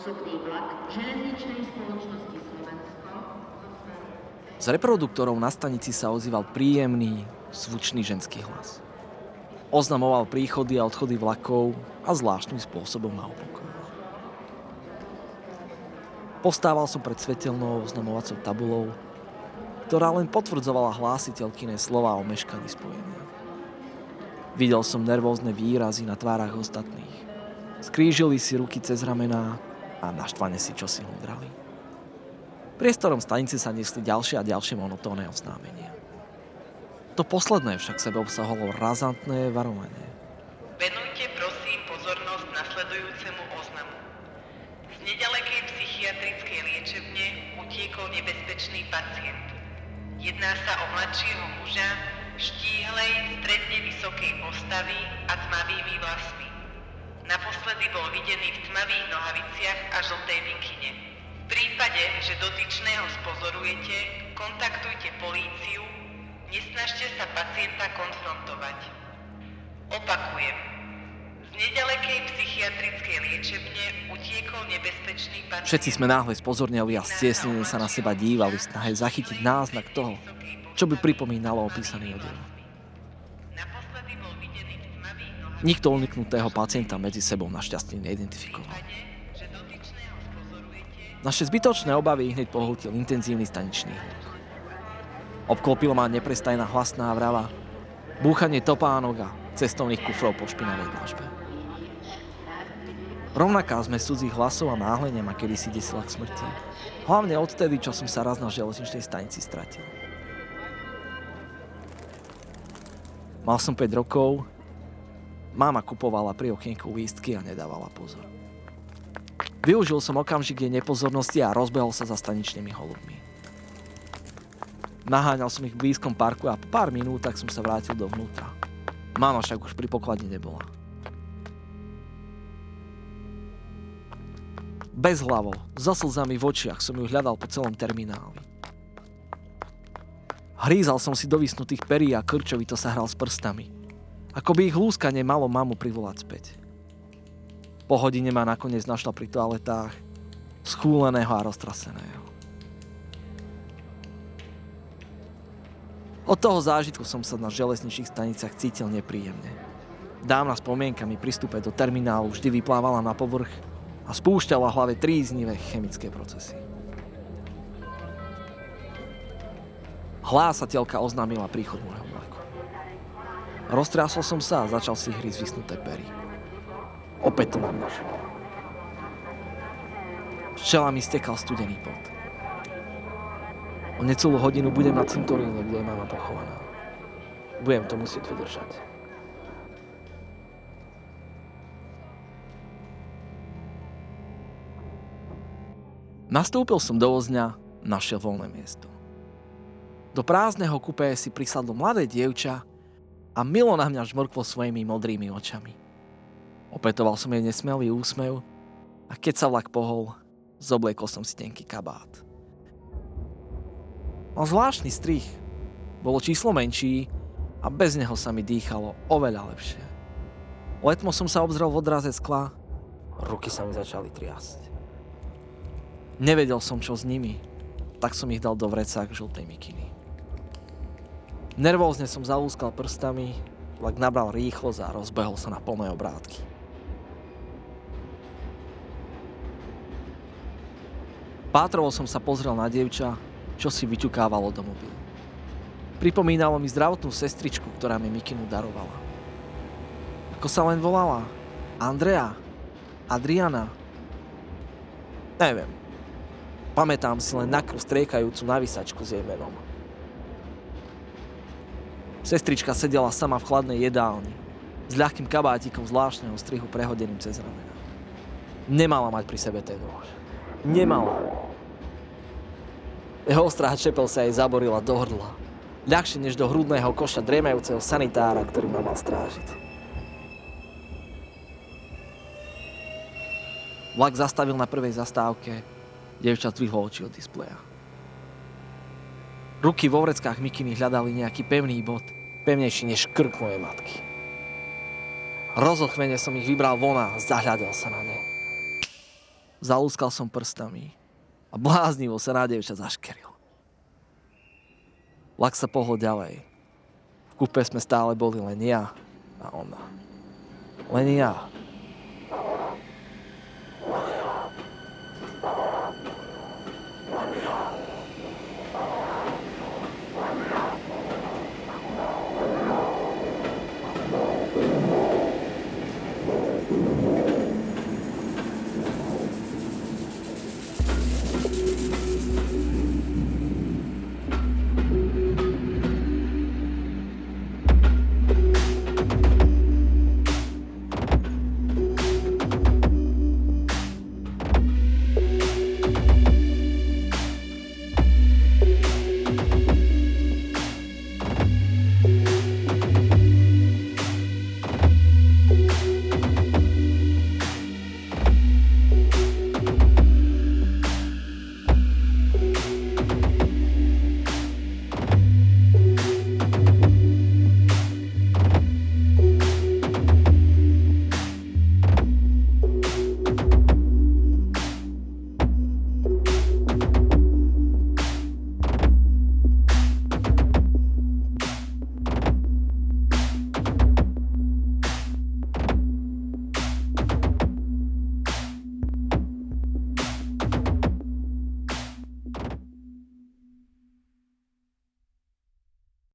osobný vlak železničnej spoločnosti Slovensko. Z reproduktorov na stanici sa ozýval príjemný, zvučný ženský hlas. Oznamoval príchody a odchody vlakov a zvláštnym spôsobom ma upokojoval. Postával som pred svetelnou oznamovacou tabulou, ktorá len potvrdzovala hlásiteľkyné slova o meškaní spojenia. Videl som nervózne výrazy na tvárach ostatných. Skrížili si ruky cez ramená a naštvane si čosi hudrali. Priestorom stanice sa nesli ďalšie a ďalšie monotónne oznámenia. To posledné však sebe obsahovalo razantné varovanie. Venujte prosím pozornosť nasledujúcemu oznamu. Z nedalekej psychiatrickej liečebne utiekol nebezpečný pacient. Jedná sa o mladšieho muža, štíhlej, stredne vysokej postavy a tmavými vlasmi. Naposledy bol videný v tmavých nohaviciach a žltej mikine. V prípade, že dotyčného spozorujete, kontaktujte políciu. Nesnažte sa pacienta konfrontovať. Opakujem. Z nedalekej psychiatrickej liečebne utiekol nebezpečný pacient. Všetci sme náhle spozornili a stiesnene sa na seba dívali v snahe zachytiť náznak toho, čo by pripomínalo opísaný odev. Nikto uniknutého pacienta medzi sebou našťastie neidentifikoval. Naše zbytočné obavy hneď pohltil intenzívny staničný hluk. Obklopilo ma neprestajná hlasná vrava, búchanie topánok a cestovných kufrov po špinavej dlážbe. Rovnaká zmes cudzích hlasov a náhlenia ma kedysi desila k smrti. Hlavne odtedy, čo som sa raz na železničnej stanici stratil. Mal som 5 rokov, máma kupovala pri okienku lístky a nedávala pozor. Využil som okamžik jej nepozornosti a rozbehol sa za staničnými holubmi. Naháňal som ich v blízkom parku a po pár minútach som sa vrátil dovnútra. Mama však už pri pokladni nebola. Bezhlavo, so slzami v očiach som ju hľadal po celom termináli. Hrízal som si do vysnutých perí a krčovito sa hral s prstami. Ako by ich lúskanie malo mamu privolať späť. Po hodine ma nakoniec našla pri toaletách, schúleného a roztraseného. Od toho zážitku som sa na železničných stanicách cítil nepríjemne. Dávna spomienka mi pri vstupe do terminálu vždy vyplávala na povrch a spúšťala v hlave tríznivé chemické procesy. Hlásateľka oznámila príchod môjho vlaku. Roztrásol som sa a začal si hryzť vysnuté pery. Opäť to mám našu. Z čela mi stekal studený pot. O necelú hodinu budem na cintoríne, kde je mama pochovaná. Budem to musieť vydržať. Nastúpil som do vozňa, našiel voľné miesto. Do prázdneho kupé si prisadlo mladé dievča a milo na mňa žmorklo svojimi modrými očami. Opetoval som jej nesmelý úsmev a keď sa vlak pohol, zobliekol som si tenký kabát. Mal zvláštny strih, bolo číslo menší a bez neho sa mi dýchalo oveľa lepšie. Letmo som sa obzrel v odraze skla, ruky sa mi začali triasť. Nevedel som, čo s nimi, tak som ich dal do vrecák žltej mikiny. Nervózne som zalúskal prstami, vlak nabral rýchlosť a rozbehol sa na plné obrátky. Pátrovo som sa pozrel na dievča, čo si vyťukávalo do mobilu. Pripomínalo mi zdravotnú sestričku, ktorá mi mikinu darovala. Ako sa len volala? Andrea? Adriana? Neviem. Pamätám si len nakrv striekajúcu na vysačku s jej menom. Sestrička sedela sama v chladnej jedálni, s ľahkým kabátikom zvláštneho strihu prehodeným cez ramena. Nemala mať pri sebe ten nôž. Nemala. Jeho ostrá čepel sa jej zaborila do hrdla. Ľahšie než do hrudného koša driemajúceho sanitára, ktorý ma mal strážiť. Vlak zastavil na prvej zastávke. Dievča zdvihlo oči od displeja. Ruky vo vreckách mikiny hľadali nejaký pevný bod, pevnejší než krk mojej matky. Rozochvene som ich vybral von a zahľadil sa na ne. Zalúskal som prstami a bláznivo sa nádejúča zaškeril. Vlak sa pohol ďalej. V kupe sme stále boli len ja a ona. Len ja.